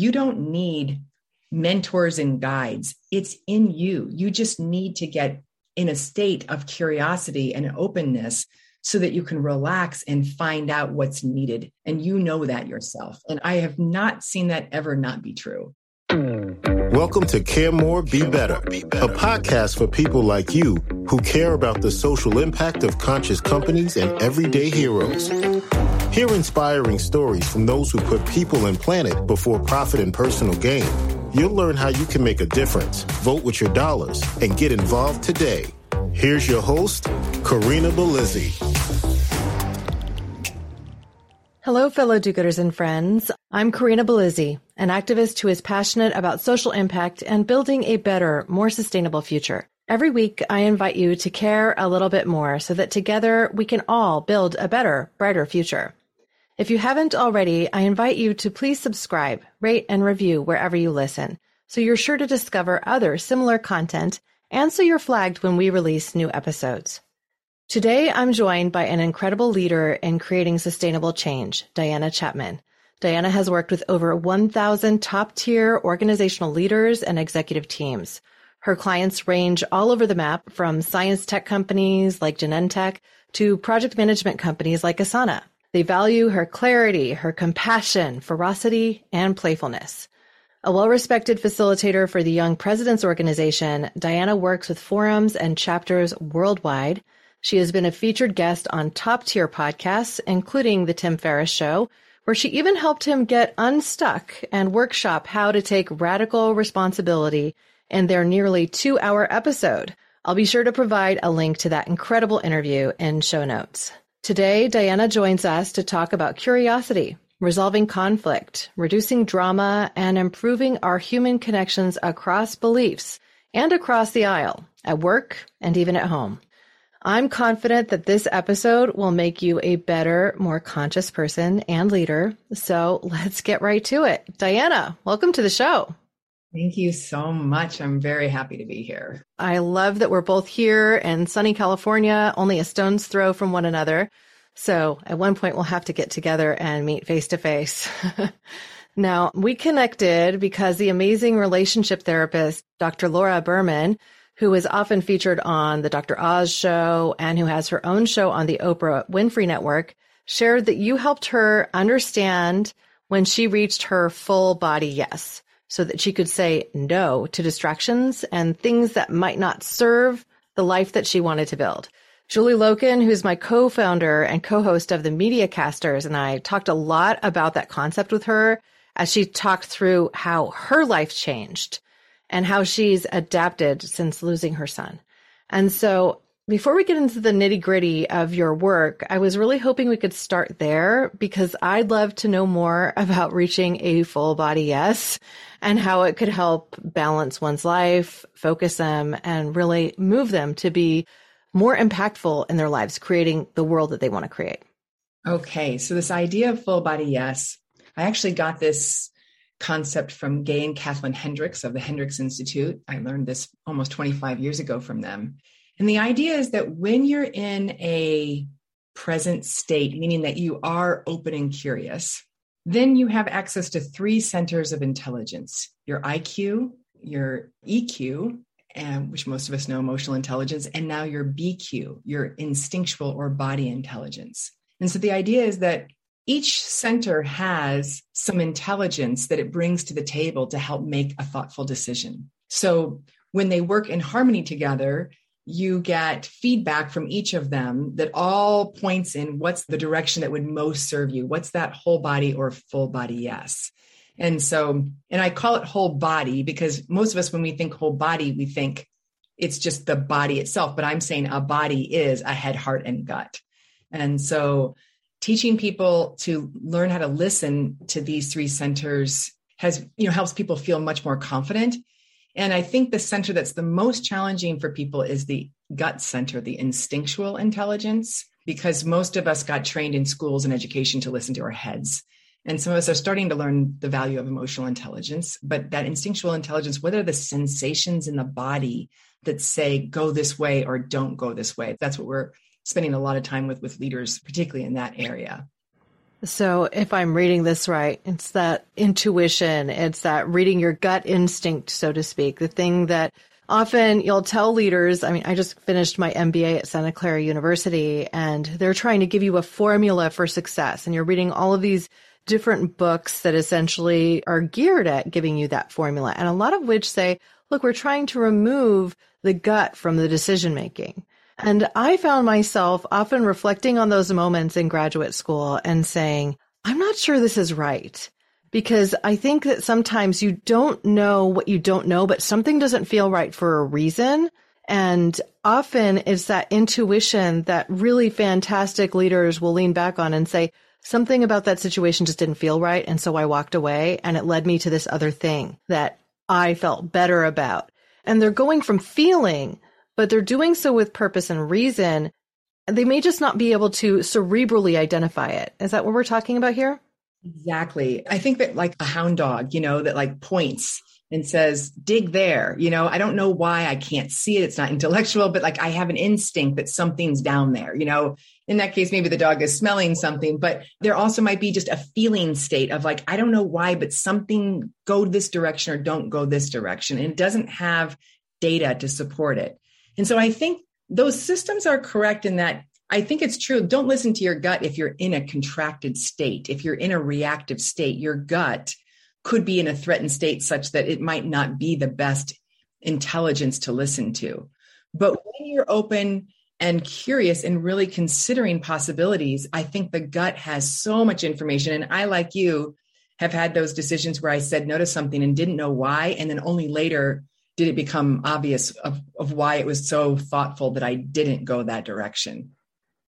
You don't need mentors and guides. It's in you. You just need to get in a state of curiosity and openness so that you can relax and find out what's needed. And you know that yourself. And I have not seen that ever not be true. Welcome to Care More, Be Better, a podcast for people like you who care about the social impact of conscious companies and everyday heroes. Hear inspiring stories from those who put people and planet before profit and personal gain. You'll learn how you can make a difference, vote with your dollars, and get involved today. Here's your host, Karina Bellizzi. Hello, fellow do-gooders and friends. I'm Karina Bellizzi, an activist who is passionate about social impact and building a better, more sustainable future. Every week, I invite you to care a little bit more so that together we can all build a better, brighter future. If you haven't already, I invite you to please subscribe, rate, and review wherever you listen, so you're sure to discover other similar content and so you're flagged when we release new episodes. Today, I'm joined by an incredible leader in creating sustainable change, Diana Chapman. Diana has worked with over 1,000 top-tier organizational leaders and executive teams. Her clients range all over the map, from science tech companies like Genentech to project management companies like Asana. They value her clarity, her compassion, ferocity, and playfulness. A well-respected facilitator for the Young Presidents Organization, Diana works with forums and chapters worldwide. She has been a featured guest on top-tier podcasts, including the Tim Ferriss Show, where she even helped him get unstuck and workshop how to take radical responsibility in their nearly 2-hour episode. I'll be sure to provide a link to that incredible interview in show notes. Today, Diana joins us to talk about curiosity, resolving conflict, reducing drama, and improving our human connections across beliefs and across the aisle, at work and even at home. I'm confident that this episode will make you a better, more conscious person and leader. So let's get right to it. Diana, welcome to the show. Thank you so much. I'm very happy to be here. I love that we're both here in sunny California, only a stone's throw from one another. So at one point, we'll have to get together and meet face to face. Now, we connected because the amazing relationship therapist, Dr. Laura Berman, who is often featured on the Dr. Oz show and who has her own show on the Oprah Winfrey Network, shared that you helped her understand when she reached her full body yes, so that she could say no to distractions and things that might not serve the life that she wanted to build. Julie Loken, who's my co-founder and co-host of the Media Casters, and I talked a lot about that concept with her as she talked through how her life changed and how she's adapted since losing her son. And so before we get into the nitty-gritty of your work, I was really hoping we could start there, because I'd love to know more about reaching a full body yes and how it could help balance one's life, focus them, and really move them to be more impactful in their lives, creating the world that they want to create. Okay, so this idea of full body yes, I actually got this concept from Gay and Kathleen Hendricks of the Hendricks Institute. I learned this almost 25 years ago from them. And the idea is that when you're in a present state, meaning that you are open and curious, then you have access to 3 centers of intelligence: your IQ, your EQ, which most of us know, emotional intelligence, and now your BQ, your instinctual or body intelligence. And so the idea is that each center has some intelligence that it brings to the table to help make a thoughtful decision. So when they work in harmony together, you get feedback from each of them that all points in what's the direction that would most serve you. What's that whole body or full body yes? And so, and I call it whole body because most of us, when we think whole body, we think it's just the body itself, but I'm saying a body is a head, heart, and gut. And so teaching people to learn how to listen to these 3 centers has, helps people feel much more confident. And I think the center that's the most challenging for people is the gut center, the instinctual intelligence, because most of us got trained in schools and education to listen to our heads. And some of us are starting to learn the value of emotional intelligence, but that instinctual intelligence, what are the sensations in the body that say, go this way or don't go this way? That's what we're spending a lot of time with leaders, particularly in that area. So if I'm reading this right, it's that intuition, it's that reading your gut instinct, so to speak, the thing that often you'll tell leaders. I mean, I just finished my MBA at Santa Clara University, and they're trying to give you a formula for success. And you're reading all of these different books that essentially are geared at giving you that formula. And a lot of which say, look, we're trying to remove the gut from the decision making. And I found myself often reflecting on those moments in graduate school and saying, I'm not sure this is right. Because I think that sometimes you don't know what you don't know, but something doesn't feel right for a reason. And often it's that intuition that really fantastic leaders will lean back on and say, something about that situation just didn't feel right. And so I walked away, and it led me to this other thing that I felt better about. And they're going from feeling, but they're doing so with purpose and reason. They may just not be able to cerebrally identify it. Is that what we're talking about here? Exactly. I think that like a hound dog, you know, that like points and says, dig there. You know, I don't know why I can't see it. It's not intellectual, but like I have an instinct that something's down there. You know, in that case, maybe the dog is smelling something, but there also might be just a feeling state of like, I don't know why, but something go this direction or don't go this direction. And it doesn't have data to support it. And so I think those systems are correct in that I think it's true. Don't listen to your gut if you're in a contracted state. If you're in a reactive state, your gut could be in a threatened state such that it might not be the best intelligence to listen to. But when you're open and curious and really considering possibilities, I think the gut has so much information. And I, like you, have had those decisions where I said no to something and didn't know why. And then only later did it become obvious of why it was so thoughtful that I didn't go that direction.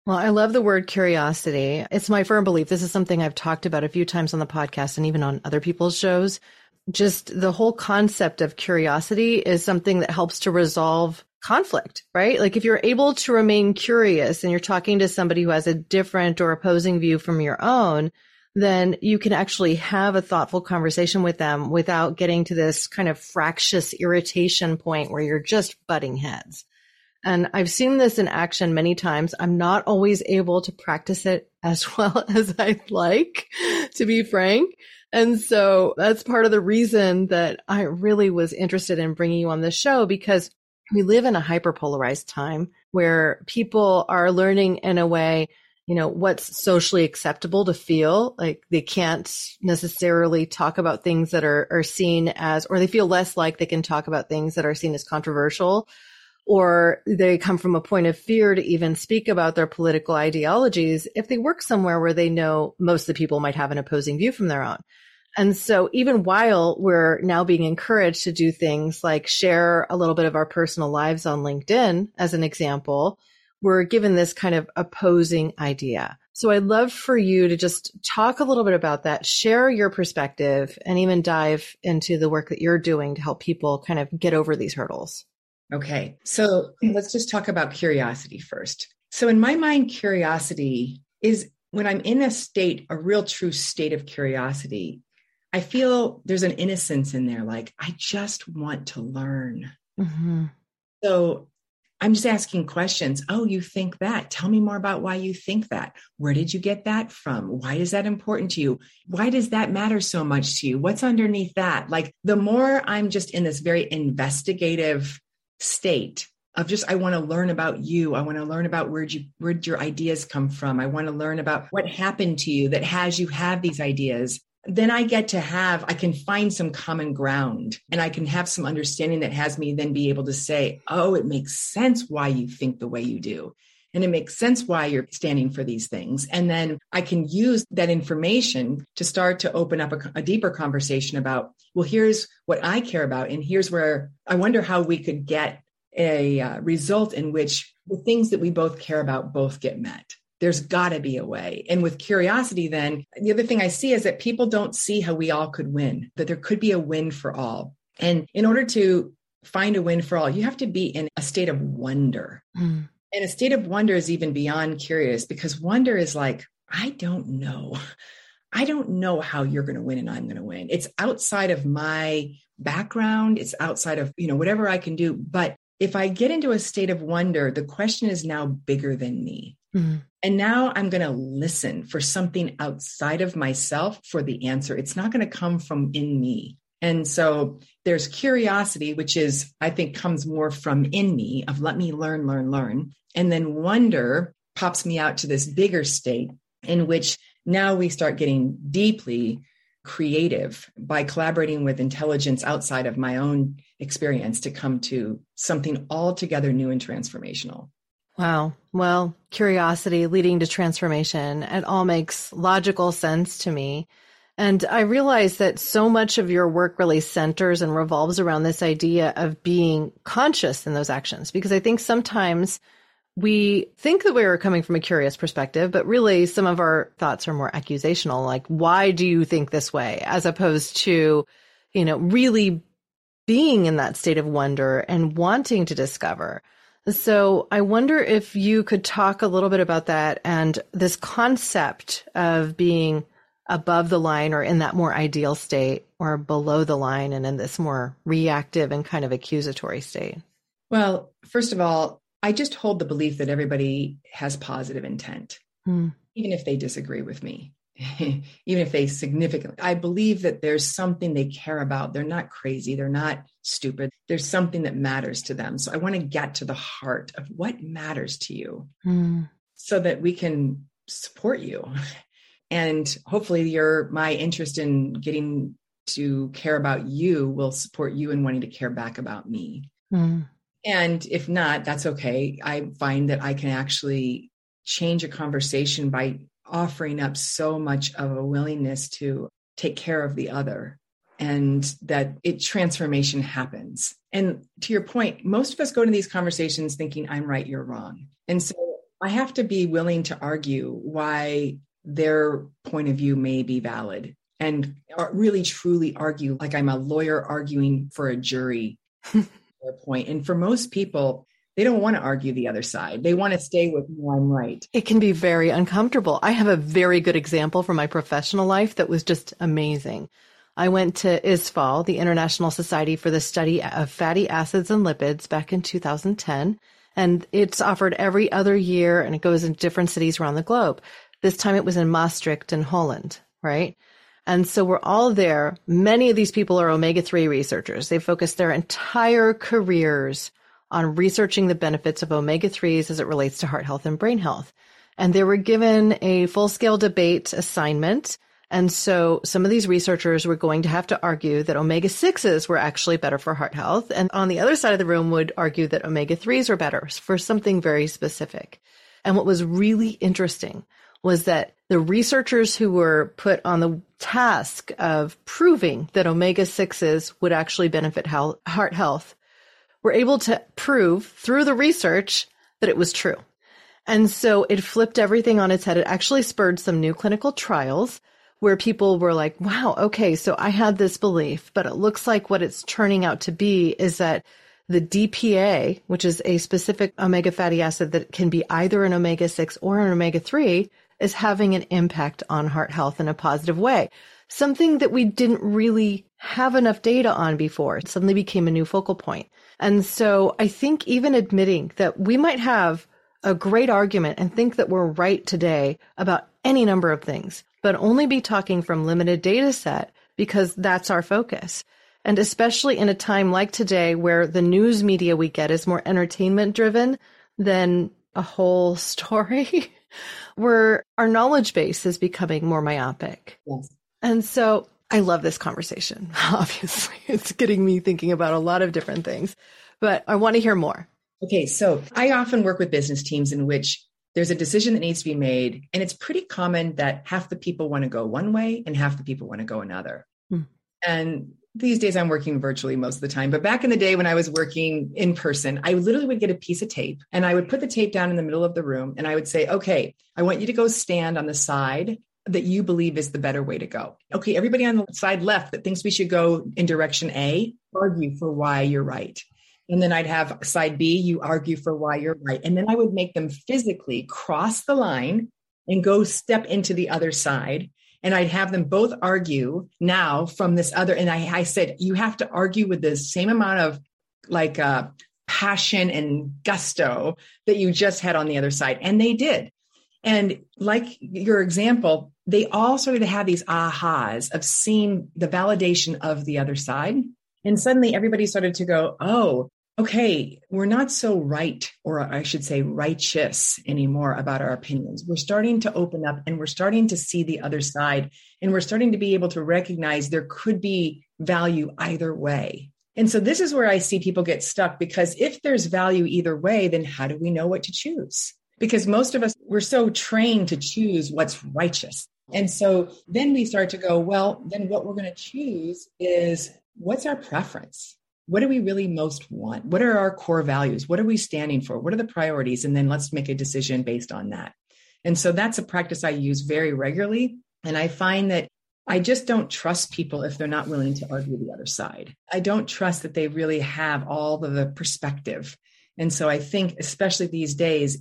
Well, I love the word curiosity. It's my firm belief. This is something I've talked about a few times on the podcast and even on other people's shows. Just the whole concept of curiosity is something that helps to resolve conflict, right? Like if you're able to remain curious and you're talking to somebody who has a different or opposing view from your own, then you can actually have a thoughtful conversation with them without getting to this kind of fractious irritation point where you're just butting heads. And I've seen this in action many times. I'm not always able to practice it as well as I'd like, to be frank. And so that's part of the reason that I really was interested in bringing you on this show, because we live in a hyperpolarized time where people are learning in a way, you know, what's socially acceptable to feel. Like they can't necessarily talk about things that are seen as, or they feel less like they can talk about things that are seen as controversial. Or they come from a point of fear to even speak about their political ideologies if they work somewhere where they know most of the people might have an opposing view from their own. And so even while we're now being encouraged to do things like share a little bit of our personal lives on LinkedIn, as an example, we're given this kind of opposing idea. So I'd love for you to just talk a little bit about that, share your perspective, and even dive into the work that you're doing to help people kind of get over these hurdles. Okay. So let's just talk about curiosity first. So in my mind, curiosity is when I'm in a state, a real true state of curiosity, I feel there's an innocence in there. Like I just want to learn. Mm-hmm. So I'm just asking questions. Oh, you think that? Tell me more about why you think that. Where did you get that from? Why is that important to you? Why does that matter so much to you? What's underneath that? Like the more I'm just in this very investigative state of just, I want to learn about you. I want to learn about where'd your ideas come from. I want to learn about what happened to you that has you have these ideas. Then I get to have, I can find some common ground and I can have some understanding that has me then be able to say, oh, it makes sense why you think the way you do. And it makes sense why you're standing for these things. And then I can use that information to start to open up a deeper conversation about, well, here's what I care about. And here's where I wonder how we could get a result in which the things that we both care about both get met. There's got to be a way. And with curiosity, then the other thing I see is that people don't see how we all could win, that there could be a win for all. And in order to find a win for all, you have to be in a state of wonder. Mm. And a state of wonder is even beyond curious, because wonder is like, I don't know. I don't know how you're going to win and I'm going to win. It's outside of my background. It's outside of, you know, whatever I can do. But if I get into a state of wonder, the question is now bigger than me. Mm-hmm. And now I'm going to listen for something outside of myself for the answer. It's not going to come from in me. And so there's curiosity, which is, I think, comes more from in me of let me learn. And then wonder pops me out to this bigger state in which now we start getting deeply creative by collaborating with intelligence outside of my own experience to come to something altogether new and transformational. Wow. Well, curiosity leading to transformation, it all makes logical sense to me. And I realize that so much of your work really centers and revolves around this idea of being conscious in those actions, because I think sometimes we think that we are coming from a curious perspective, but really some of our thoughts are more accusational, like, why do you think this way? As opposed to, you know, really being in that state of wonder and wanting to discover. So I wonder if you could talk a little bit about that and this concept of being above the line or in that more ideal state or below the line and in this more reactive and kind of accusatory state? Well, first of all, I just hold the belief that everybody has positive intent, even if they disagree with me, even if they significantly, I believe that there's something they care about. They're not crazy. They're not stupid. There's something that matters to them. So I want to get to the heart of what matters to you so that we can support you. And hopefully my interest in getting to care about you will support you in wanting to care back about me. Mm. And if not, that's okay. I find that I can actually change a conversation by offering up so much of a willingness to take care of the other and that transformation happens. And to your point, most of us go into these conversations thinking I'm right, you're wrong. And so I have to be willing to argue why their point of view may be valid and really truly argue like I'm a lawyer arguing for a jury point. And for most people, they don't want to argue the other side. They want to stay with one right. It can be very uncomfortable. I have a very good example from my professional life that was just amazing. I went to ISFAL, the International Society for the Study of Fatty Acids and Lipids, back in 2010. And it's offered every other year and it goes in different cities around the globe. This time it was in Maastricht in Holland, right? And so we're all there. Many of these people are omega-3 researchers. They focus their entire careers on researching the benefits of omega-3s as it relates to heart health and brain health. And they were given a full-scale debate assignment. And so some of these researchers were going to have to argue that omega-6s were actually better for heart health. And on the other side of the room would argue that omega-3s were better for something very specific. And what was really interesting was that the researchers who were put on the task of proving that omega-6s would actually benefit heart health were able to prove through the research that it was true. And so it flipped everything on its head. It actually spurred some new clinical trials where people were like, wow, okay, so I had this belief, but it looks like what it's turning out to be is that the DPA, which is a specific omega fatty acid that can be either an omega-6 or an omega-3, is having an impact on heart health in a positive way. Something that we didn't really have enough data on before. It suddenly became a new focal point. And so I think even admitting that we might have a great argument and think that we're right today about any number of things, but only be talking from limited data set because that's our focus. And especially in a time like today where the news media we get is more entertainment driven than a whole story, where our knowledge base is becoming more myopic. Yes. And so I love this conversation. Obviously, it's getting me thinking about a lot of different things, but I want to hear more. Okay. So I often work with business teams in which there's a decision that needs to be made. And it's pretty common that half the people want to go one way and half the people want to go another. Mm. And these days I'm working virtually most of the time, but back in the day when I was working in person, I literally would get a piece of tape and I would put the tape down in the middle of the room and I would say, okay, I want you to go stand on the side that you believe is the better way to go. Okay, everybody on the side left that thinks we should go in direction A, argue for why you're right. And then I'd have side B, you argue for why you're right. And then I would make them physically cross the line and go step into the other side. And I'd have them both argue now from this other. And I said, you have to argue with the same amount of like passion and gusto that you just had on the other side. And they did. And like your example, they all started to have these ahas of seeing the validation of the other side. And suddenly everybody started to go, oh, okay, we're not so right, or I should say righteous anymore about our opinions. We're starting to open up and we're starting to see the other side, and we're starting to be able to recognize there could be value either way. And so this is where I see people get stuck, because if there's value either way, then how do we know what to choose? Because most of us, we're so trained to choose what's righteous. And so then we start to go, well, then what we're going to choose is, what's our preference? What do we really most want? What are our core values? What are we standing for? What are the priorities? And then let's make a decision based on that. And so that's a practice I use very regularly. And I find that I just don't trust people if they're not willing to argue the other side. I don't trust that they really have all of the perspective. And so I think, especially these days,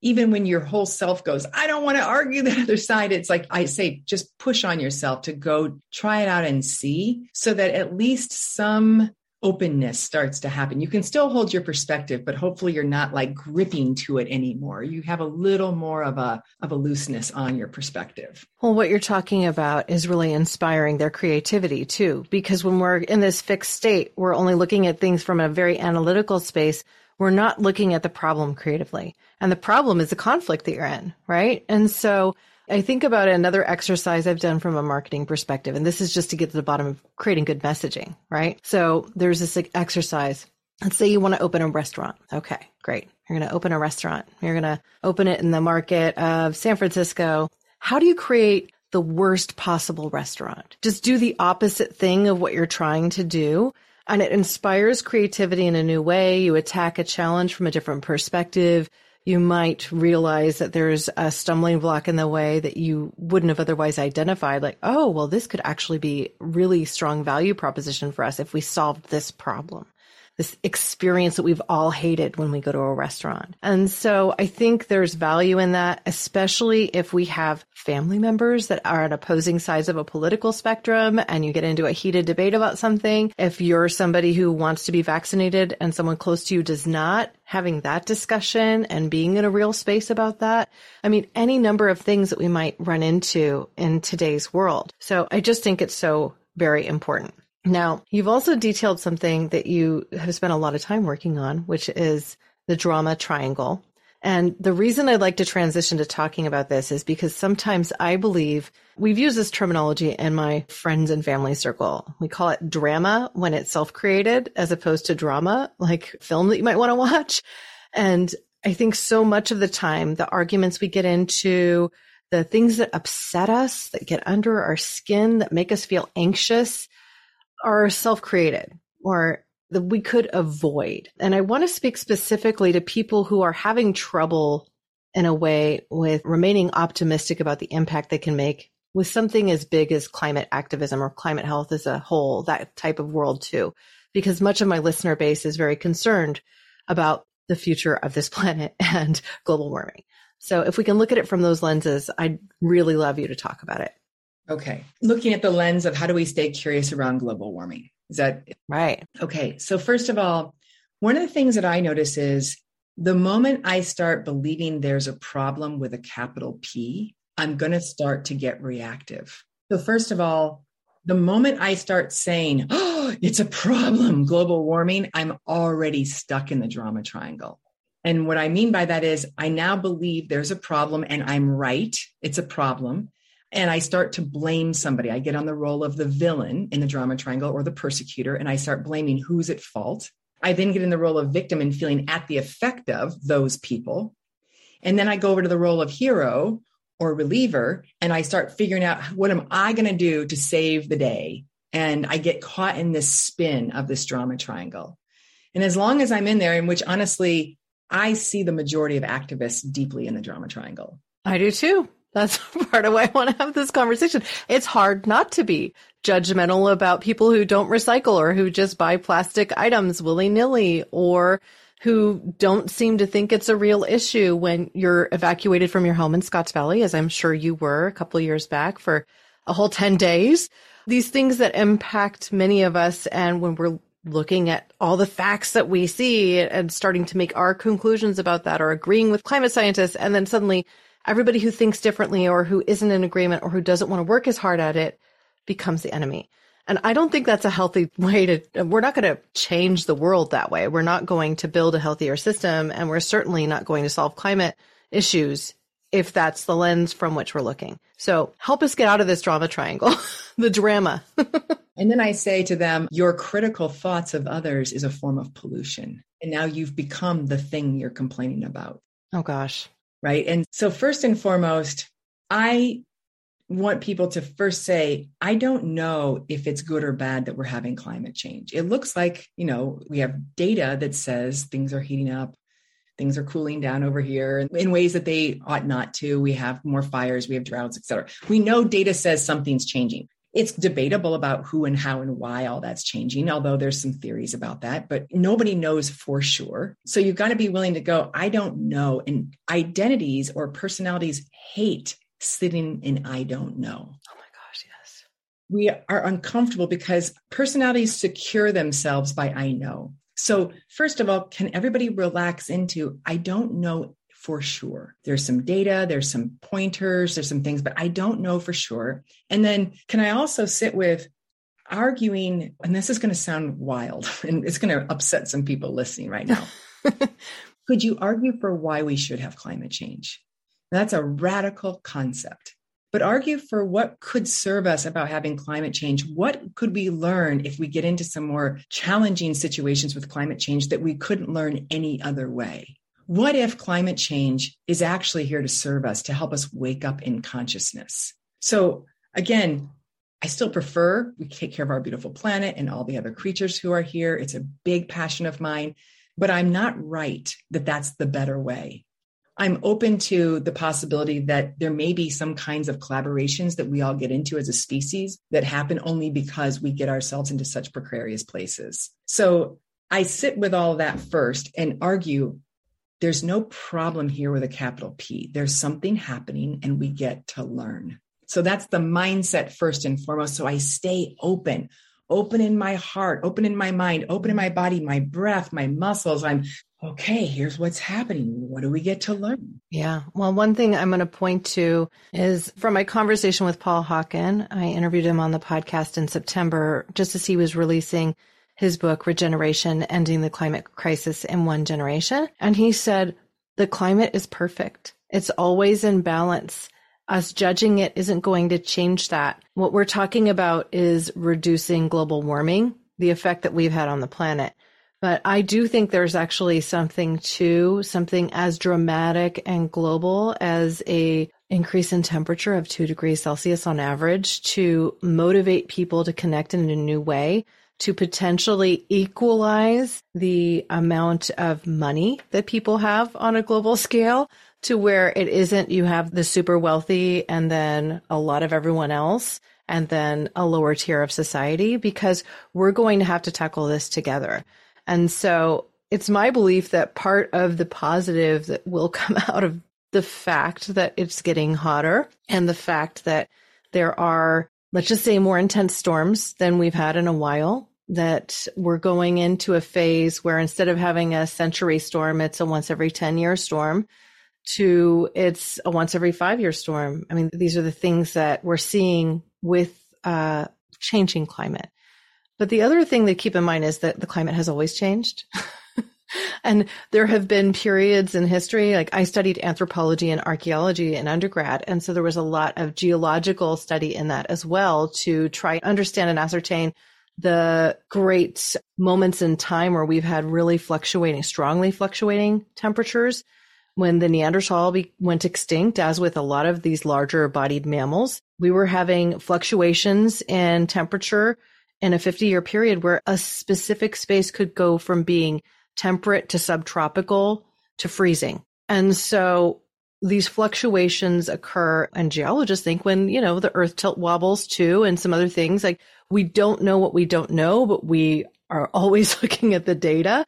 even when your whole self goes, I don't want to argue the other side, it's like I say, just push on yourself to go try it out and see, so that at least some openness starts to happen. You can still hold your perspective, but hopefully you're not like gripping to it anymore. You have a little more of a looseness on your perspective. Well, what you're talking about is really inspiring their creativity too, because when we're in this fixed state, we're only looking at things from a very analytical space. We're not looking at the problem creatively. And the problem is the conflict that you're in, right? And so I think about another exercise I've done from a marketing perspective, and this is just to get to the bottom of creating good messaging, right? So there's this exercise. Let's say you want to open a restaurant. Okay, great. You're going to open a restaurant. You're going to open it in the market of San Francisco. How do you create the worst possible restaurant? Just do the opposite thing of what you're trying to do. And it inspires creativity in a new way. You attack a challenge from a different perspective. You might realize that there's a stumbling block in the way that you wouldn't have otherwise identified. Like, oh, well, this could actually be really strong value proposition for us if we solved this problem, this experience that we've all hated when we go to a restaurant. And so I think there's value in that, especially if we have family members that are on opposing sides of a political spectrum and you get into a heated debate about something. If you're somebody who wants to be vaccinated and someone close to you does not, having that discussion and being in a real space about that. I mean, any number of things that we might run into in today's world. So I just think it's so very important. Now, you've also detailed something that you have spent a lot of time working on, which is the drama triangle. And the reason I'd like to transition to talking about this is because sometimes I believe we've used this terminology in my friends and family circle. We call it drama when it's self-created, as opposed to drama, like film that you might want to watch. And I think so much of the time, the arguments we get into, the things that upset us, that get under our skin, that make us feel anxious, are self-created or that we could avoid. And I want to speak specifically to people who are having trouble in a way with remaining optimistic about the impact they can make with something as big as climate activism or climate health as a whole, that type of world too, because much of my listener base is very concerned about the future of this planet and global warming. So if we can look at it from those lenses, I'd really love you to talk about it. Okay. Looking at the lens of how do we stay curious around global warming? Is that right? Okay. So first of all, one of the things that I notice is the moment I start believing there's a problem with a capital P, I'm going to start to get reactive. So first of all, the moment I start saying, oh, it's a problem, global warming, I'm already stuck in the drama triangle. And what I mean by that is I now believe there's a problem and I'm right. It's a problem. And I start to blame somebody. I get on the role of the villain in the drama triangle or the persecutor, and I start blaming who's at fault. I then get in the role of victim and feeling at the effect of those people. And then I go over to the role of hero or reliever, and I start figuring out, what am I going to do to save the day? And I get caught in this spin of this drama triangle. And as long as I'm in there, in which honestly, I see the majority of activists deeply in the drama triangle. I do too. That's part of why I want to have this conversation. It's hard not to be judgmental about people who don't recycle or who just buy plastic items willy-nilly or who don't seem to think it's a real issue when you're evacuated from your home in Scotts Valley, as I'm sure you were a couple of years back for a whole 10 days. These things that impact many of us, and when we're looking at all the facts that we see and starting to make our conclusions about that or agreeing with climate scientists, and then suddenly everybody who thinks differently or who isn't in agreement or who doesn't want to work as hard at it becomes the enemy. And I don't think that's a healthy way to, we're not going to change the world that way. We're not going to build a healthier system, and we're certainly not going to solve climate issues if that's the lens from which we're looking. So help us get out of this drama triangle, the drama. And then I say to them, your critical thoughts of others is a form of pollution. And now you've become the thing you're complaining about. Oh, gosh. Right. And so first and foremost, I want people to first say, I don't know if it's good or bad that we're having climate change. It looks like, you know, we have data that says things are heating up, things are cooling down over here in ways that they ought not to. We have more fires, we have droughts, et cetera. We know data says something's changing. It's debatable about who and how and why all that's changing, although there's some theories about that, but nobody knows for sure. So you've got to be willing to go, I don't know. And identities or personalities hate sitting in I don't know. Oh my gosh, yes. We are uncomfortable because personalities secure themselves by I know. So first of all, can everybody relax into I don't know for sure? There's some data, there's some pointers, there's some things, but I don't know for sure. And then can I also sit with arguing, and this is going to sound wild and it's going to upset some people listening right now. Could you argue for why we should have climate change? Now, that's a radical concept, but argue for what could serve us about having climate change. What could we learn if we get into some more challenging situations with climate change that we couldn't learn any other way? What if climate change is actually here to serve us, to help us wake up in consciousness? So again, I still prefer we take care of our beautiful planet and all the other creatures who are here. It's a big passion of mine, but I'm not right that that's the better way. I'm open to the possibility that there may be some kinds of collaborations that we all get into as a species that happen only because we get ourselves into such precarious places. So I sit with all that first and argue, there's no problem here with a capital P. There's something happening and we get to learn. So that's the mindset first and foremost. So I stay open, open in my heart, open in my mind, open in my body, my breath, my muscles. I'm okay, here's what's happening. What do we get to learn? Yeah. Well, one thing I'm going to point to is from my conversation with Paul Hawken. I interviewed him on the podcast in September, just as he was releasing his book, Regeneration, Ending the Climate Crisis in One Generation. And he said, the climate is perfect. It's always in balance. Us judging it isn't going to change that. What we're talking about is reducing global warming, the effect that we've had on the planet. But I do think there's actually something to something as dramatic and global as a increase in temperature of 2 degrees Celsius on average to motivate people to connect in a new way, to potentially equalize the amount of money that people have on a global scale to where it isn't you have the super wealthy and then a lot of everyone else and then a lower tier of society, because we're going to have to tackle this together. And so it's my belief that part of the positive that will come out of the fact that it's getting hotter and the fact that there are, let's just say, more intense storms than we've had in a while, that we're going into a phase where instead of having a century storm, it's a once every 10-year storm to it's a once every 5-year storm. I mean, these are the things that we're seeing with changing climate. But the other thing to keep in mind is that the climate has always changed. And there have been periods in history, like I studied anthropology and archaeology in undergrad. And so there was a lot of geological study in that as well to try to understand and ascertain the great moments in time where we've had really fluctuating, strongly fluctuating temperatures. When the Neanderthal went extinct, as with a lot of these larger bodied mammals, we were having fluctuations in temperature in a 50-year period where a specific space could go from being temperate to subtropical to freezing. And so these fluctuations occur, and geologists think when, you know, the earth tilt wobbles too and some other things, like we don't know what we don't know, but we are always looking at the data.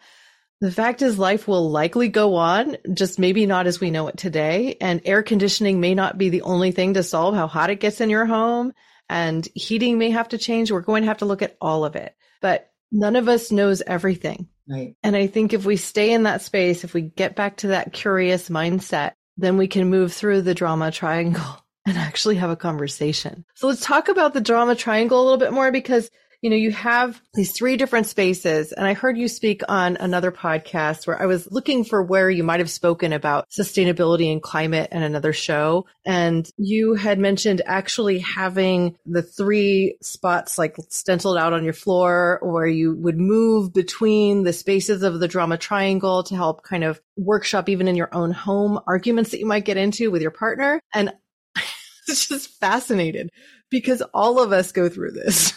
The fact is life will likely go on, just maybe not as we know it today. And air conditioning may not be the only thing to solve how hot it gets in your home. And heating may have to change. We're going to have to look at all of it, but none of us knows everything. Right. And I think if we stay in that space, if we get back to that curious mindset, then we can move through the drama triangle and actually have a conversation. So let's talk about the drama triangle a little bit more, because you know, you have these three different spaces. And I heard you speak on another podcast where I was looking for where you might have spoken about sustainability and climate and another show. And you had mentioned actually having the three spots like stenciled out on your floor where you would move between the spaces of the drama triangle to help kind of workshop even in your own home arguments that you might get into with your partner. And I was just fascinated because all of us go through this.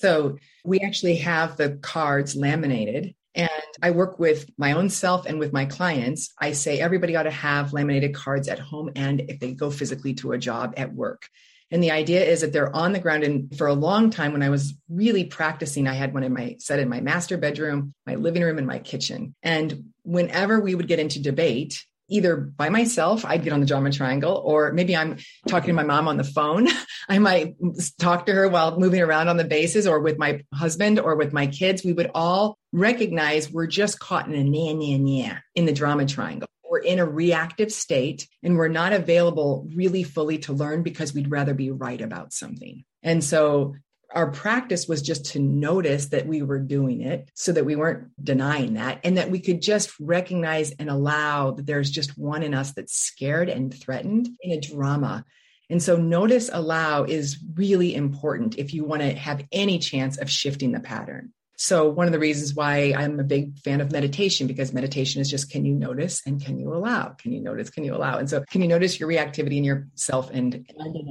So we actually have the cards laminated, and I work with my own self and with my clients. I say everybody ought to have laminated cards at home and if they go physically to a job at work. And the idea is that they're on the ground. And for a long time, when I was really practicing, I had one in my set in my master bedroom, my living room, and my kitchen. And whenever we would get into debate, either by myself, I'd get on the drama triangle, or maybe I'm talking to my mom on the phone. I might talk to her while moving around on the bases, or with my husband, or with my kids. We would all recognize we're just caught in a in the drama triangle. We're in a reactive state and we're not available really fully to learn because we'd rather be right about something. And so our practice was just to notice that we were doing it so that we weren't denying that, and that we could just recognize and allow that there's just one in us that's scared and threatened in a drama. And so notice, allow is really important if you want to have any chance of shifting the pattern. So one of the reasons why I'm a big fan of meditation, because meditation is just, can you notice and can you allow? Can you notice, can you allow? And so can you notice your reactivity in yourself and in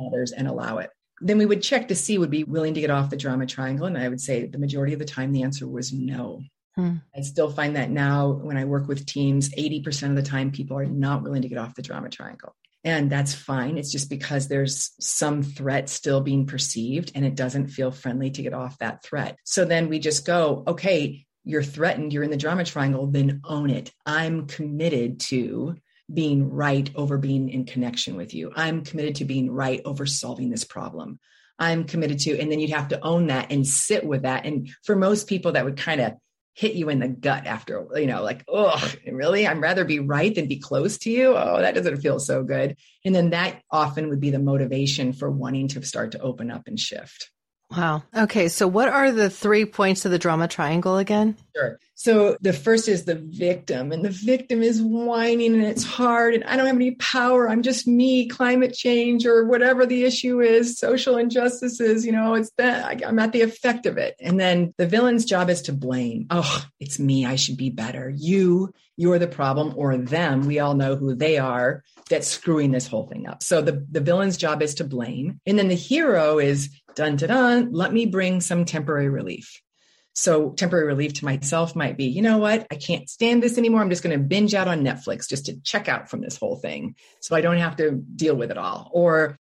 others and allow it? Then we would check to see, would be willing to get off the drama triangle. And I would say the majority of the time, the answer was no. I still find that now when I work with teams, 80% of the time, people are not willing to get off the drama triangle. And that's fine. It's just because there's some threat still being perceived and it doesn't feel friendly to get off that threat. So then we just go, okay, you're threatened, you're in the drama triangle, then own it. I'm committed to being right over being in connection with you. I'm committed to being right over solving this problem. I'm committed to, and then you'd have to own that and sit with that. And for most people, that would kind of hit you in the gut after, you know, like, oh, really? I'd rather be right than be close to you. Oh, that doesn't feel so good. And then that often would be the motivation for wanting to start to open up and shift. Wow. Okay. So what are the 3 points of the drama triangle again? Sure. So the first is the victim, and the victim is whining and it's hard and I don't have any power. I'm just me, climate change or whatever the issue is, social injustices, you know, it's that I'm at the effect of it. And then the villain's job is to blame. Oh, it's me. I should be better. You're the problem, or them. We all know who they are that's screwing this whole thing up. So the villain's job is to blame. And then the hero is dun, dun, dun, let me bring some temporary relief. So temporary relief to myself might be, you know what? I can't stand this anymore. I'm just going to binge out on Netflix just to check out from this whole thing, so I don't have to deal with it all. Or,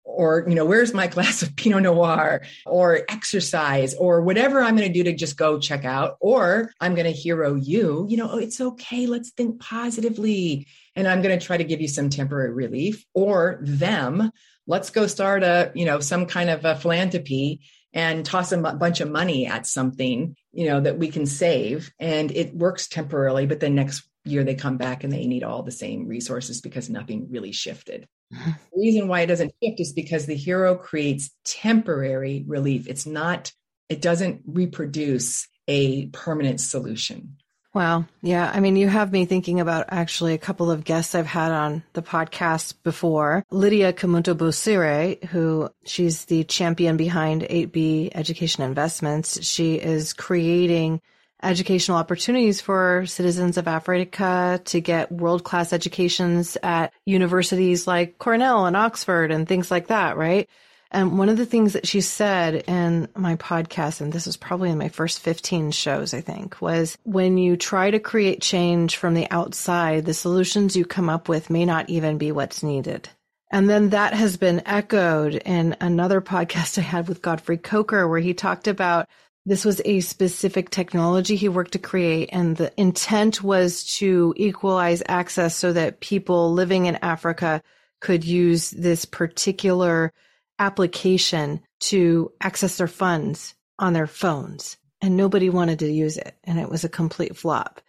you know, where's my glass of Pinot Noir, or exercise, or whatever I'm going to do to just go check out. Or I'm going to hero you, you know, oh, it's okay. Let's think positively. And I'm going to try to give you some temporary relief. Or them, let's go start a, you know, some kind of a philanthropy and toss a bunch of money at something, you know, that we can save. And it works temporarily, but then next year they come back and they need all the same resources because nothing really shifted. The reason why it doesn't shift is because the hero creates temporary relief. It's not, it doesn't reproduce a permanent solution. Wow. Yeah. I mean, you have me thinking about actually a couple of guests I've had on the podcast before. Lydia Kamunto-Bosire, who she's the champion behind 8B Education Investments. She is creating educational opportunities for citizens of Africa to get world-class educations at universities like Cornell and Oxford and things like that, right? And one of the things that she said in my podcast, and this was probably in my first 15 shows, I think, was when you try to create change from the outside, the solutions you come up with may not even be what's needed. And then that has been echoed in another podcast I had with Godfrey Coker, where he talked about this was a specific technology he worked to create. And the intent was to equalize access so that people living in Africa could use this particular application to access their funds on their phones, and nobody wanted to use it. And it was a complete flop.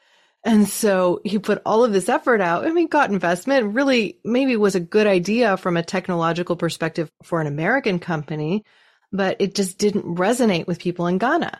And so he put all of this effort out. I mean, got investment, really maybe was a good idea from a technological perspective for an American company, but it just didn't resonate with people in Ghana.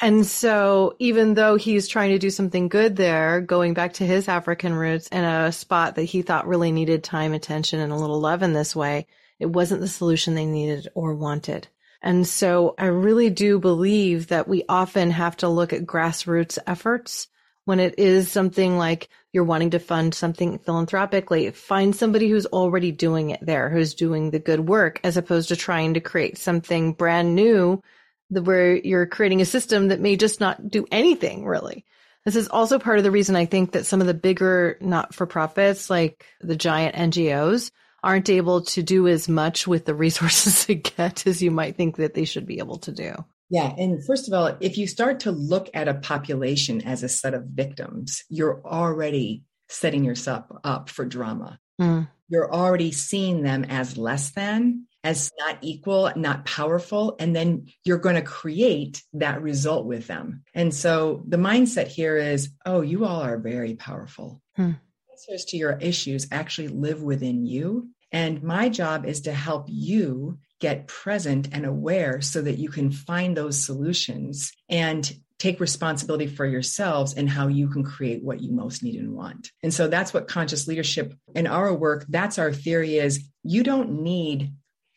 And so even though he's trying to do something good there, going back to his African roots and a spot that he thought really needed time, attention, and a little love in this way, it wasn't the solution they needed or wanted. And so I really do believe that we often have to look at grassroots efforts when it is something like you're wanting to fund something philanthropically. Find somebody who's already doing it there, who's doing the good work, as opposed to trying to create something brand new where you're creating a system that may just not do anything really. This is also part of the reason I think that some of the bigger not-for-profits, like the giant NGOs, aren't able to do as much with the resources they get as you might think that they should be able to do. Yeah. And first of all, if you start to look at a population as a set of victims, you're already setting yourself up for drama. Mm. You're already seeing them as less than, as not equal, not powerful. And then you're going to create that result with them. And so the mindset here is, oh, you all are very powerful. Mm. Answers to your issues actually live within you. And my job is to help you get present and aware so that you can find those solutions and take responsibility for yourselves and how you can create what you most need and want. And so that's what conscious leadership in our work, that's our theory is you don't need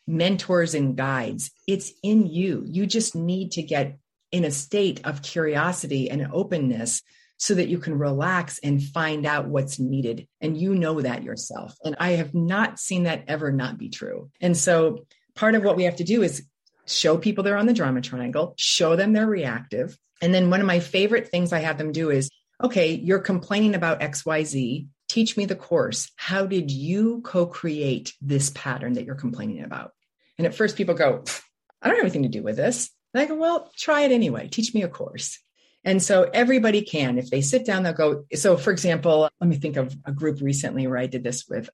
mentors and guides. It's in you. You just need to get in a state of curiosity and openness so that you can relax and find out what's needed. And you know that yourself. And I have not seen that ever not be true. And so part of what we have to do is show people they're on the drama triangle, show them they're reactive. And then one of my favorite things I have them do is, okay, you're complaining about XYZ. Teach me the course. How did you co-create this pattern that you're complaining about? And at first people go, I don't have anything to do with this. And I go, well, try it anyway. Teach me a course. And so everybody can, if they sit down, they'll go. So for example, let me think of a group recently where I did this with,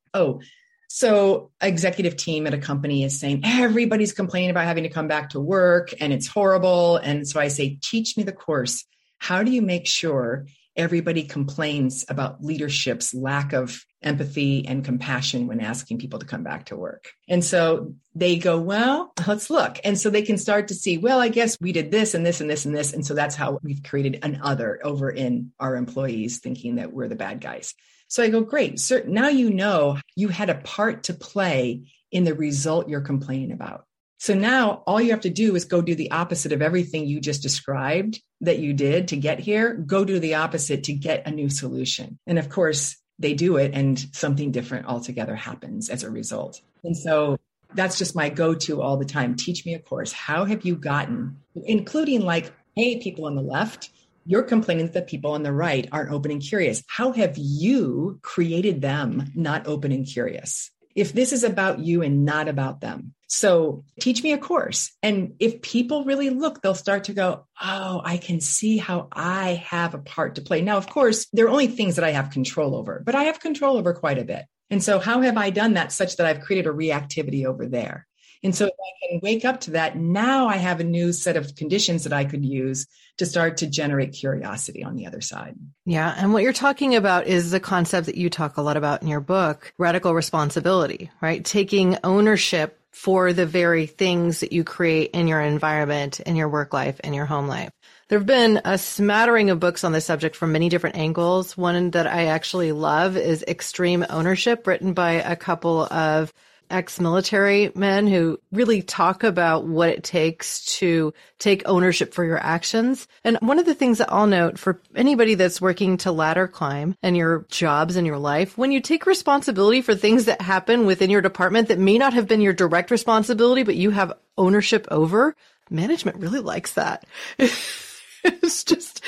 so executive team at a company is saying, everybody's complaining about having to come back to work and it's horrible. And so I say, teach me the course. How do you make sure everybody complains about leadership's lack of empathy and compassion when asking people to come back to work? And so they go, well, let's look. And so they can start to see, well, I guess we did this and this and this and this. And so that's how we've created an other over in our employees thinking that we're the bad guys. So I go, great. Sir, now you know you had a part to play in the result you're complaining about. So now all you have to do is go do the opposite of everything you just described that you did to get here. Go do the opposite to get a new solution. And of course, they do it and something different altogether happens as a result. And so that's just my go-to all the time. Teach me a course. How have you gotten, including like, hey, people on the left, you're complaining that the people on the right aren't open and curious. How have you created them not open and curious? If this is about you and not about them. So teach me a course. And if people really look, they'll start to go, oh, I can see how I have a part to play. Now, of course, there are only things that I have control over, but I have control over quite a bit. And so how have I done that such that I've created a reactivity over there? And so if I can wake up to that, now I have a new set of conditions that I could use to start to generate curiosity on the other side. Yeah. And what you're talking about is the concept that you talk a lot about in your book, radical responsibility, right? Taking ownership for the very things that you create in your environment, in your work life, in your home life. There have been a smattering of books on this subject from many different angles. One that I actually love is Extreme Ownership, written by a couple of ex-military men who really talk about what it takes to take ownership for your actions. And one of the things that I'll note for anybody that's working to ladder climb and your jobs and your life, when you take responsibility for things that happen within your department that may not have been your direct responsibility, but you have ownership over, management really likes that. It's just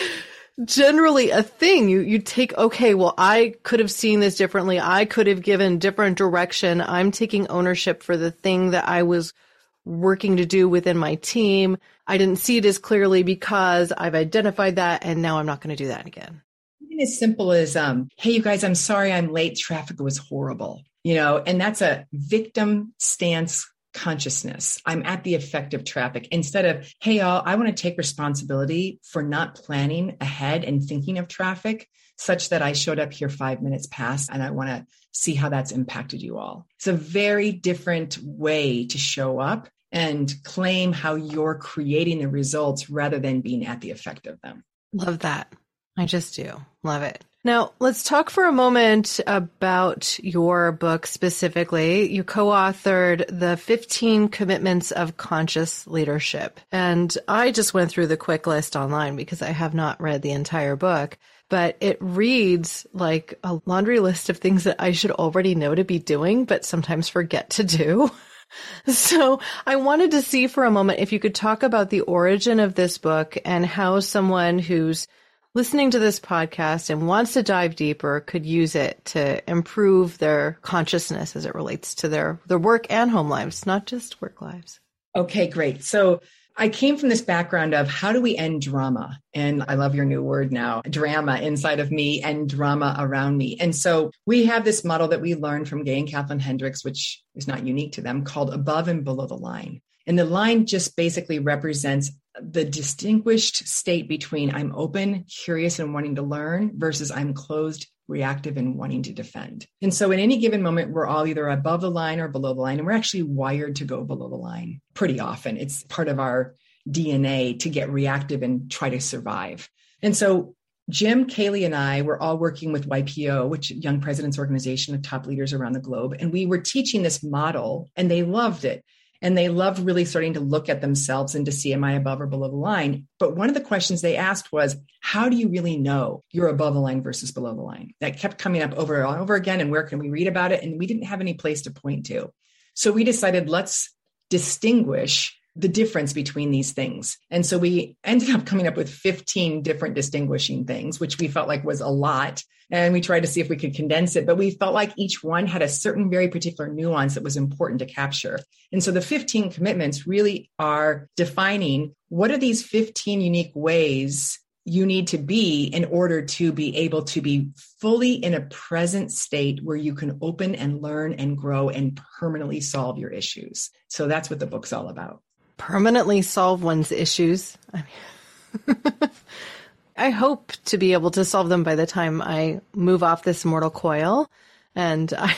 generally a thing you take, okay, well, I could have seen this differently. I could have given different direction. I'm taking ownership for the thing that I was working to do within my team. I didn't see it as clearly because I've identified that. And now I'm not going to do that again. Even as simple as, hey, you guys, I'm sorry I'm late. Traffic was horrible, and that's a victim stance consciousness. I'm at the effect of traffic instead of, hey, y'all, I want to take responsibility for not planning ahead and thinking of traffic such that I showed up here 5 minutes past and I want to see how that's impacted you all. It's a very different way to show up and claim how you're creating the results rather than being at the effect of them. Love that. I just do. Love it. Now, let's talk for a moment about your book specifically. You co-authored the 15 Commitments of Conscious Leadership. And I just went through the quick list online because I have not read the entire book, but it reads like a laundry list of things that I should already know to be doing, but sometimes forget to do. So I wanted to see for a moment if you could talk about the origin of this book and how someone who's listening to this podcast and wants to dive deeper could use it to improve their consciousness as it relates to their work and home lives, not just work lives. Okay, great. So I came from this background of how do we end drama? And I love your new word now, drama inside of me and drama around me. And so we have this model that we learned from Gay and Kathleen Hendricks, which is not unique to them, called above and below the line. And the line just basically represents the distinguished state between I'm open, curious, and wanting to learn versus I'm closed, reactive, and wanting to defend. And so in any given moment, we're all either above the line or below the line, and we're actually wired to go below the line pretty often. It's part of our DNA to get reactive and try to survive. And so Jim, Kaylee, and I were all working with YPO, which is Young Presidents Organization of top leaders around the globe. And we were teaching this model, and they loved it. And they loved really starting to look at themselves and to see, am I above or below the line? But one of the questions they asked was, how do you really know you're above the line versus below the line? That kept coming up over and over again. And where can we read about it? And we didn't have any place to point to. So we decided, let's distinguish the difference between these things. And so we ended up coming up with 15 different distinguishing things, which we felt like was a lot. And we tried to see if we could condense it, but we felt like each one had a certain very particular nuance that was important to capture. And so the 15 commitments really are defining what are these 15 unique ways you need to be in order to be able to be fully in a present state where you can open and learn and grow and permanently solve your issues. So that's what the book's all about. Permanently solve one's issues. I mean, I hope to be able to solve them by the time I move off this mortal coil. And I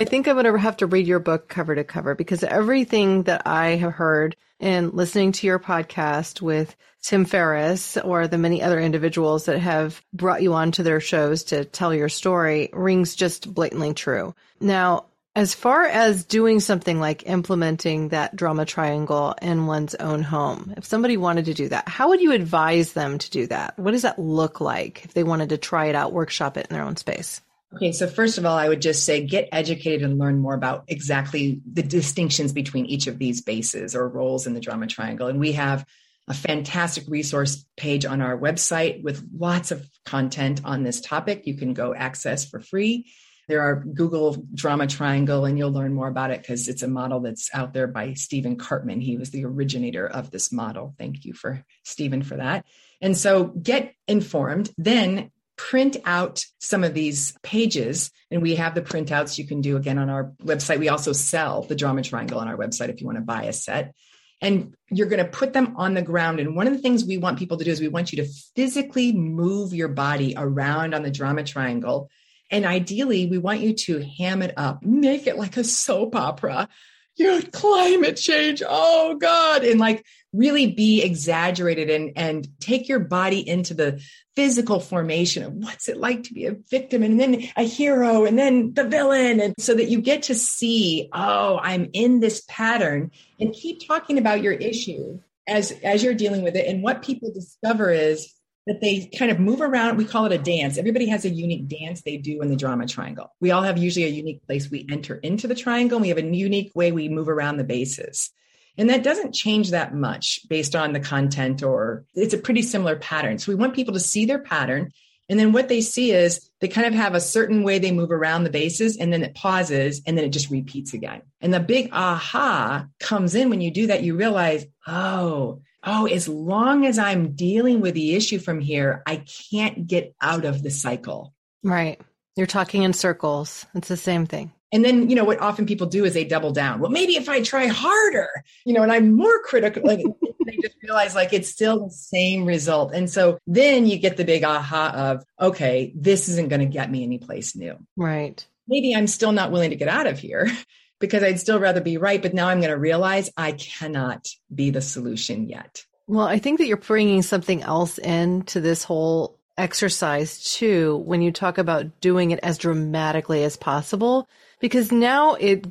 think I'm going to have to read your book cover to cover, because everything that I have heard in listening to your podcast with Tim Ferriss or the many other individuals that have brought you onto their shows to tell your story rings just blatantly true. Now, as far as doing something like implementing that drama triangle in one's own home, if somebody wanted to do that, how would you advise them to do that? What does that look like if they wanted to try it out, workshop it in their own space? Okay, so first of all, I would just say get educated and learn more about exactly the distinctions between each of these bases or roles in the drama triangle. And we have a fantastic resource page on our website with lots of content on this topic you can go access for free. There are Google drama triangle, and you'll learn more about it because it's a model that's out there by Stephen Cartman. He was the originator of this model. Thank you for Stephen for that. And so get informed, then print out some of these pages. And we have the printouts you can do again on our website. We also sell the drama triangle on our website if you want to buy a set. And you're going to put them on the ground. And one of the things we want people to do is we want you to physically move your body around on the drama triangle. And ideally, we want you to ham it up, make it like a soap opera. Your climate change, oh God. And like really be exaggerated and take your body into the physical formation of what's it like to be a victim and then a hero and then the villain. And so that you get to see, oh, I'm in this pattern, and keep talking about your issue as you're dealing with it. And what people discover is that they kind of move around. We call it a dance. Everybody has a unique dance they do in the drama triangle. We all have usually a unique place we enter into the triangle. We have a unique way we move around the bases. And that doesn't change that much based on the content, or it's a pretty similar pattern. So we want people to see their pattern. And then what they see is they kind of have a certain way they move around the bases, and then it pauses, and then it just repeats again. And the big aha comes in when you do that. You realize, oh, as long as I'm dealing with the issue from here, I can't get out of the cycle. Right. You're talking in circles. It's the same thing. And then, you know, what often people do is they double down. Well, maybe if I try harder, you know, and I'm more critical, like they just realize like it's still the same result. And so then you get the big aha of, okay, this isn't going to get me anyplace new. Right. Maybe I'm still not willing to get out of here because I'd still rather be right. But now I'm going to realize I cannot be the solution yet. Well, I think that you're bringing something else into this whole exercise too, when you talk about doing it as dramatically as possible, because now it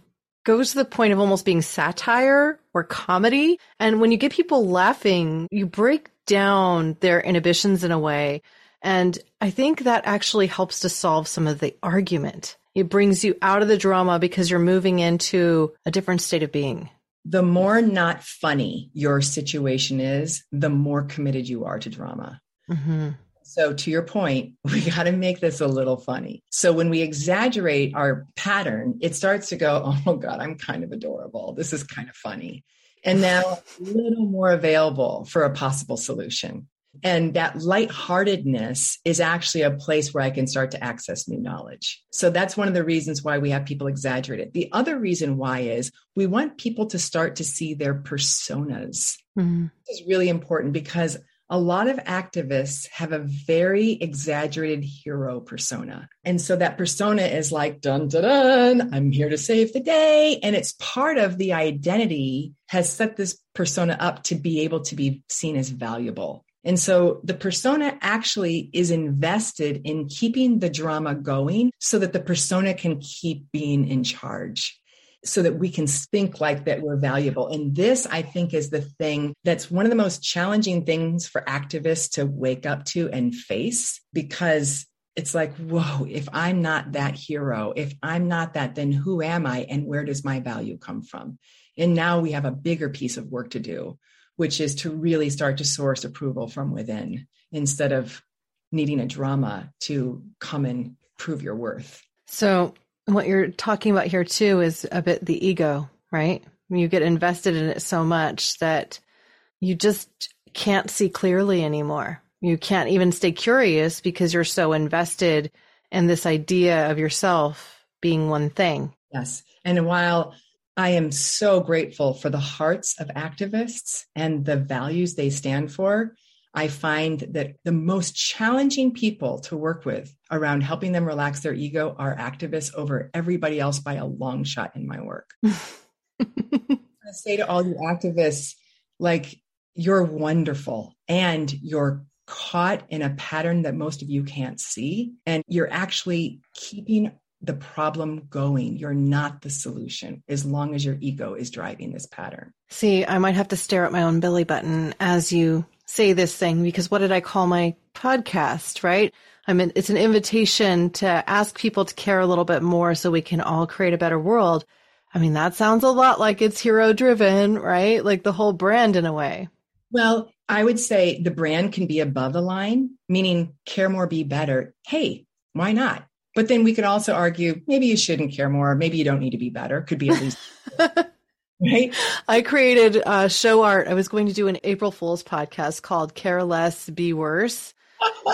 goes to the point of almost being satire or comedy. And when you get people laughing, you break down their inhibitions in a way. And I think that actually helps to solve some of the argument. It brings you out of the drama because you're moving into a different state of being. The more not funny your situation is, the more committed you are to drama. Mm-hmm. So to your point, we got to make this a little funny. So when we exaggerate our pattern, it starts to go, oh God, I'm kind of adorable. This is kind of funny. And now a little more available for a possible solution. And that lightheartedness is actually a place where I can start to access new knowledge. So that's one of the reasons why we have people exaggerate it. The other reason why is we want people to start to see their personas. Mm-hmm. This is really important because a lot of activists have a very exaggerated hero persona. And so that persona is like, dun, dun, dun, I'm here to save the day. And it's part of the identity has set this persona up to be able to be seen as valuable. And so the persona actually is invested in keeping the drama going so that the persona can keep being in charge, so that we can think like that we're valuable. And this, I think, is the thing that's one of the most challenging things for activists to wake up to and face, because it's like, whoa, if I'm not that hero, if I'm not that, then who am I and where does my value come from? And now we have a bigger piece of work to do, which is to really start to source approval from within instead of needing a drama to come and prove your worth. So what you're talking about here too is a bit the ego, right? You get invested in it so much that you just can't see clearly anymore. You can't even stay curious because you're so invested in this idea of yourself being one thing. Yes. And while I am so grateful for the hearts of activists and the values they stand for, I find that the most challenging people to work with around helping them relax their ego are activists over everybody else by a long shot in my work. I say to all you activists, like, you're wonderful and you're caught in a pattern that most of you can't see. And you're actually keeping the problem going. You're not the solution as long as your ego is driving this pattern. See, I might have to stare at my own belly button as you say this thing, because what did I call my podcast, right? I mean, it's an invitation to ask people to care a little bit more so we can all create a better world. I mean, that sounds a lot like it's hero driven, right? Like the whole brand in a way. Well, I would say the brand can be above the line, meaning care more, be better. Hey, why not? But then we could also argue, maybe you shouldn't care more. Maybe you don't need to be better. Could be at least. Right? I created show art. I was going to do an April Fool's podcast called Care Less, Be Worse.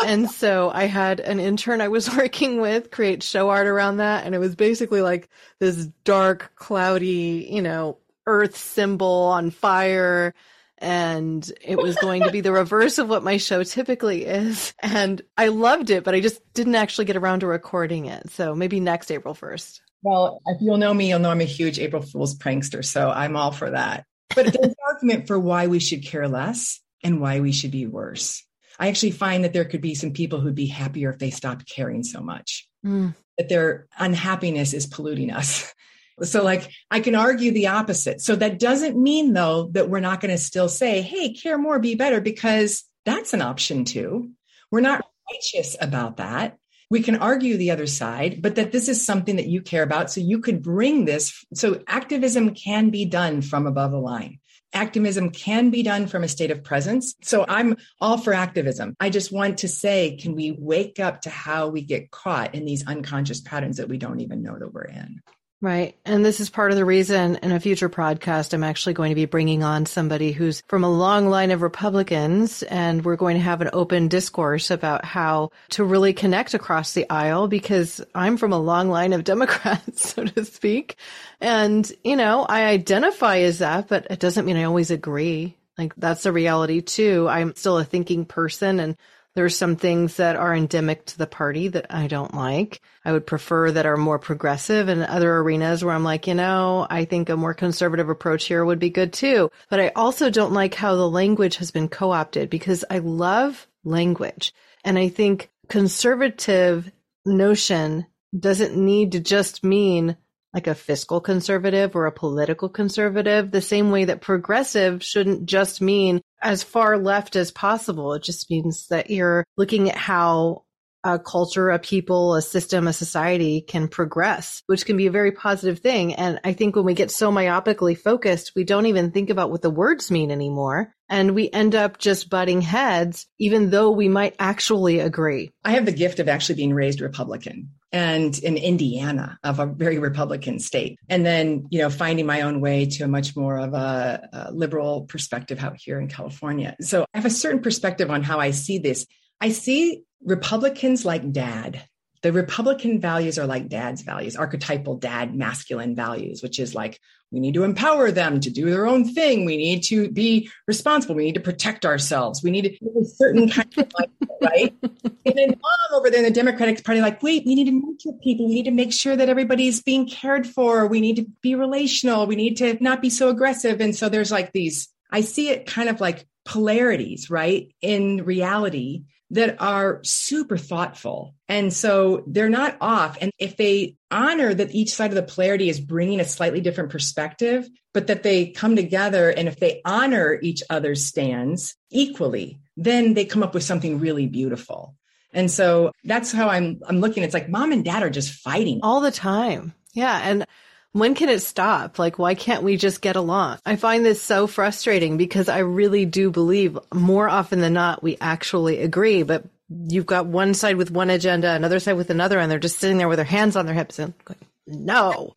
And so I had an intern I was working with create show art around that. And it was basically like this dark, cloudy, you know, earth symbol on fire. And it was going to be the reverse of what my show typically is. And I loved it, but I just didn't actually get around to recording it. So maybe next April 1st. Well, if you'll know me, you'll know I'm a huge April Fool's prankster, so I'm all for that. But there's an argument for why we should care less and why we should be worse. I actually find that there could be some people who'd be happier if they stopped caring so much, that their unhappiness is polluting us. So like, I can argue the opposite. So that doesn't mean though, that we're not going to still say, hey, care more, be better, because that's an option too. We're not righteous about that. We can argue the other side, but that this is something that you care about. So you could bring this. So activism can be done from above the line. Activism can be done from a state of presence. So I'm all for activism. I just want to say, can we wake up to how we get caught in these unconscious patterns that we don't even know that we're in? Right. And this is part of the reason in a future podcast, I'm actually going to be bringing on somebody who's from a long line of Republicans, and we're going to have an open discourse about how to really connect across the aisle, because I'm from a long line of Democrats, so to speak. And, you know, I identify as that, but it doesn't mean I always agree. Like, that's a reality too. I'm still a thinking person, and there's some things that are endemic to the party that I don't like. I would prefer that are more progressive, and other arenas where I'm like, you know, I think a more conservative approach here would be good too. But I also don't like how the language has been co-opted, because I love language. And I think conservative notion doesn't need to just mean like a fiscal conservative or a political conservative, the same way that progressive shouldn't just mean as far left as possible. It just means that you're looking at how a culture, a people, a system, a society can progress, which can be a very positive thing. And I think when we get so myopically focused, we don't even think about what the words mean anymore. And we end up just butting heads, even though we might actually agree. I have the gift of actually being raised Republican, and in Indiana, of a very Republican state. And then, you know, finding my own way to a much more of a liberal perspective out here in California. So I have a certain perspective on how I see this. I see Republicans like dad. The Republican values are like dad's values, archetypal dad masculine values, which is like, we need to empower them to do their own thing. We need to be responsible. We need to protect ourselves. We need to do a certain kind of life, right? And then mom over there in the Democratic Party, like, wait, we need to nurture people. We need to make sure that everybody's being cared for. We need to be relational. We need to not be so aggressive. And so there's like these, I see it kind of like polarities, right? In reality, that are super thoughtful. And so they're not off. And if they honor that each side of the polarity is bringing a slightly different perspective, but that they come together, and if they honor each other's stands equally, then they come up with something really beautiful. And so that's how I'm looking. It's like mom and dad are just fighting all the time. Yeah. And when can it stop? Like, why can't we just get along? I find this so frustrating, because I really do believe more often than not, we actually agree. But you've got one side with one agenda, another side with another, and they're just sitting there with their hands on their hips and going, no.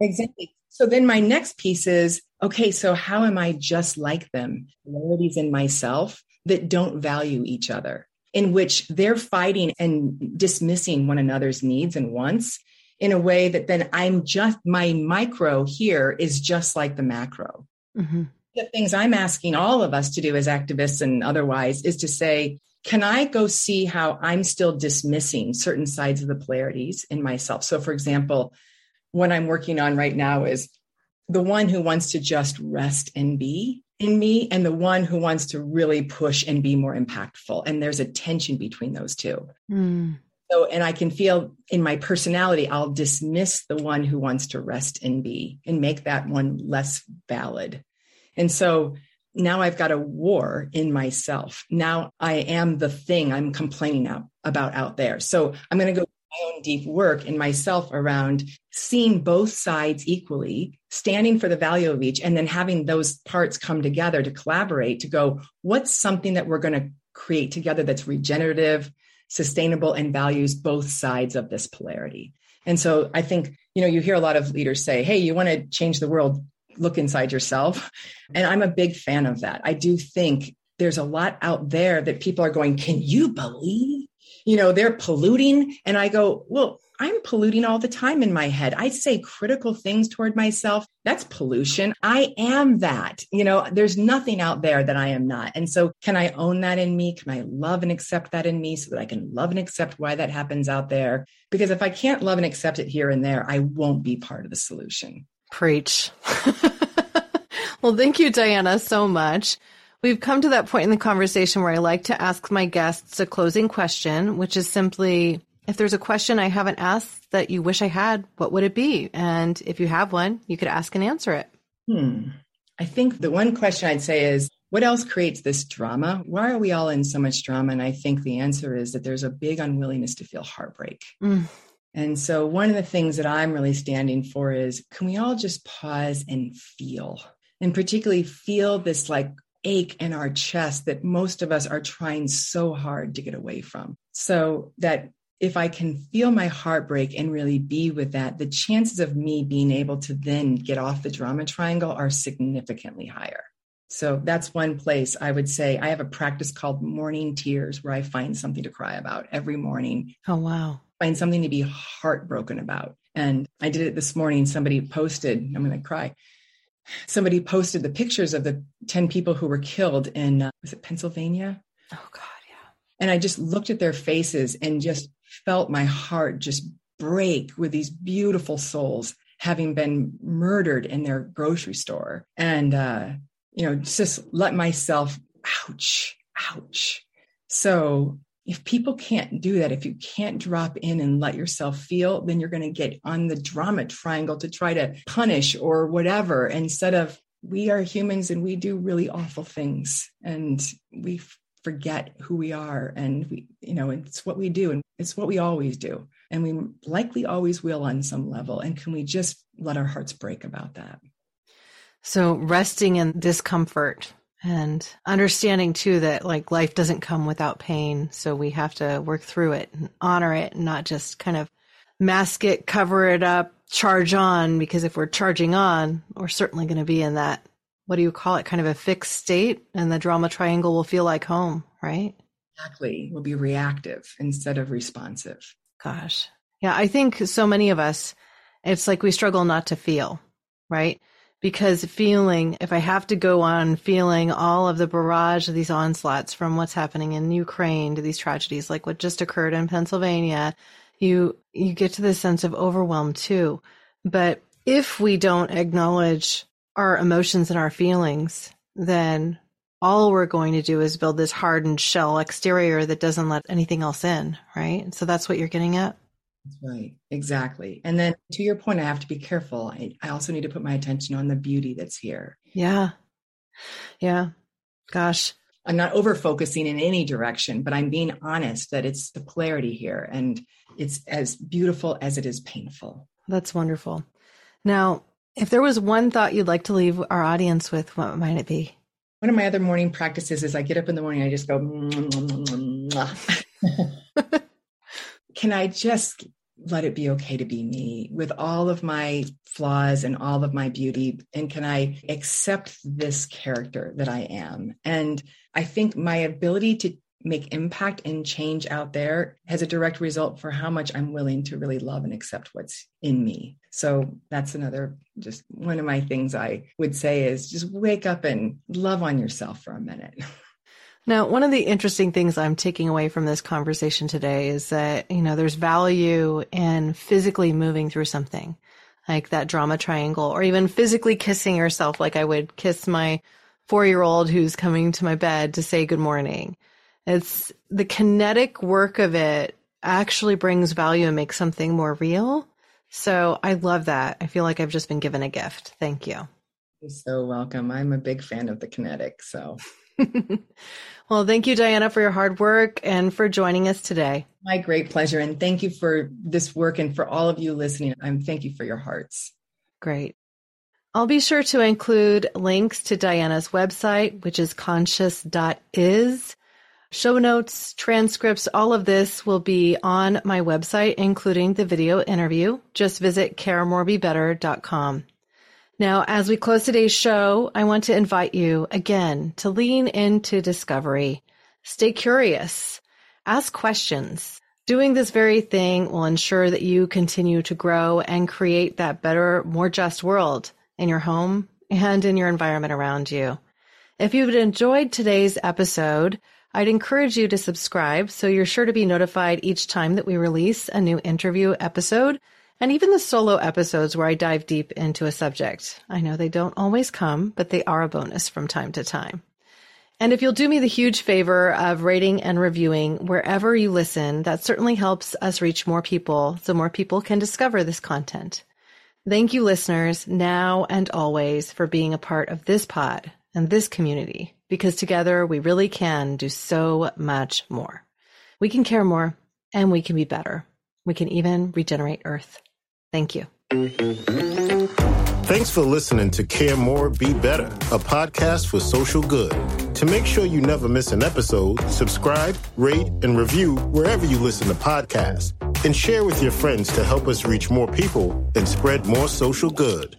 Exactly. So then my next piece is, okay, so how am I just like them? Polarities in myself that don't value each other, in which they're fighting and dismissing one another's needs and wants, in a way that then I'm just, my micro here is just like the macro. Mm-hmm. The things I'm asking all of us to do as activists and otherwise is to say, can I go see how I'm still dismissing certain sides of the polarities in myself? So for example, what I'm working on right now is the one who wants to just rest and be in me, and the one who wants to really push and be more impactful. And there's a tension between those two. Mm. So, and I can feel in my personality, I'll dismiss the one who wants to rest and be and make that one less valid. And so now I've got a war in myself. Now I am the thing I'm complaining about out there. So I'm going to go do my own deep work in myself around seeing both sides equally, standing for the value of each, and then having those parts come together to collaborate, to go, what's something that we're going to create together that's regenerative, sustainable, and values both sides of this polarity. And so I think, you know, you hear a lot of leaders say, hey, you want to change the world, look inside yourself. And I'm a big fan of that. I do think there's a lot out there that people are going, can you believe, you know, they're polluting. And I go, well, I'm polluting all the time in my head. I say critical things toward myself. That's pollution. I am that. You know, there's nothing out there that I am not. And so can I own that in me? Can I love and accept that in me so that I can love and accept why that happens out there? Because if I can't love and accept it here and there, I won't be part of the solution. Preach. Well, thank you, Diana, so much. We've come to that point in the conversation where I like to ask my guests a closing question, which is simply, if there's a question I haven't asked that you wish I had, what would it be? And if you have one, you could ask and answer it. I think the one question I'd say is, what else creates this drama? Why are we all in so much drama? And I think the answer is that there's a big unwillingness to feel heartbreak. And so one of the things that I'm really standing for is, can we all just pause and feel, and particularly feel this like ache in our chest that most of us are trying so hard to get away from? So that if I can feel my heartbreak and really be with that, the chances of me being able to then get off the drama triangle are significantly higher. So that's one place I would say. I have a practice called morning tears, where I find something to cry about every morning. Oh, wow. Find something to be heartbroken about. And I did it this morning. Somebody posted, I'm going to cry. Somebody posted the pictures of the 10 people who were killed in, was it Pennsylvania? Oh, God, yeah. And I just looked at their faces and just felt my heart just break with these beautiful souls having been murdered in their grocery store. And, just let myself, ouch. So if people can't do that, if you can't drop in and let yourself feel, then you're going to get on the drama triangle to try to punish or whatever, instead of we are humans and we do really awful things and we forget who we are. And we, it's what we do and it's what we always do. And we likely always will on some level. And can we just let our hearts break about that? So resting in discomfort and understanding too, that like life doesn't come without pain. So we have to work through it and honor it and not just kind of mask it, cover it up, charge on, because if we're charging on, we're certainly going to be in that, what do you call it? Kind of a fixed state, and the drama triangle will feel like home, right? Exactly. We'll be reactive instead of responsive. Gosh. Yeah. I think so many of us, it's like we struggle not to feel, right? Because feeling, if I have to go on feeling all of the barrage of these onslaughts from what's happening in Ukraine to these tragedies, like what just occurred in Pennsylvania, you get to this sense of overwhelm too. But if we don't acknowledge our emotions and our feelings, then all we're going to do is build this hardened shell exterior that doesn't let anything else in, right? So that's what you're getting at. That's right. Exactly. And then to your point, I have to be careful. I also need to put my attention on the beauty that's here. Yeah. Yeah. Gosh. I'm not over-focusing in any direction, but I'm being honest that it's the polarity here and it's as beautiful as it is painful. That's wonderful. Now, if there was one thought you'd like to leave our audience with, what might it be? One of my other morning practices is I get up in the morning, I just go, can I just let it be okay to be me with all of my flaws and all of my beauty? And can I accept this character that I am? And I think my ability to make impact and change out there has a direct result for how much I'm willing to really love and accept what's in me. So that's another, just one of my things I would say is just wake up and love on yourself for a minute. Now, one of the interesting things I'm taking away from this conversation today is that, there's value in physically moving through something like that drama triangle, or even physically kissing yourself. Like I would kiss my 4-year-old who's coming to my bed to say good morning. It's the kinetic work of it actually brings value and makes something more real. So I love that. I feel like I've just been given a gift. Thank you. You're so welcome. I'm a big fan of the kinetic, so... Well, thank you, Diana, for your hard work and for joining us today. My great pleasure. And thank you for this work and for all of you listening. Thank you for your hearts. Great. I'll be sure to include links to Diana's website, which is conscious.is. Show notes, transcripts, all of this will be on my website, including the video interview. Just visit caremorebebetter.com. Now, as we close today's show, I want to invite you again to lean into discovery. Stay curious. Ask questions. Doing this very thing will ensure that you continue to grow and create that better, more just world in your home and in your environment around you. If you've enjoyed today's episode, I'd encourage you to subscribe so you're sure to be notified each time that we release a new interview episode. And even the solo episodes where I dive deep into a subject. I know they don't always come, but they are a bonus from time to time. And if you'll do me the huge favor of rating and reviewing wherever you listen, that certainly helps us reach more people so more people can discover this content. Thank you, listeners, now and always, for being a part of this pod and this community, because together we really can do so much more. We can care more, and we can be better. We can even regenerate Earth. Thank you. Thanks for listening to Care More, Be Better, a podcast for social good. To make sure you never miss an episode, subscribe, rate, and review wherever you listen to podcasts. And share with your friends to help us reach more people and spread more social good.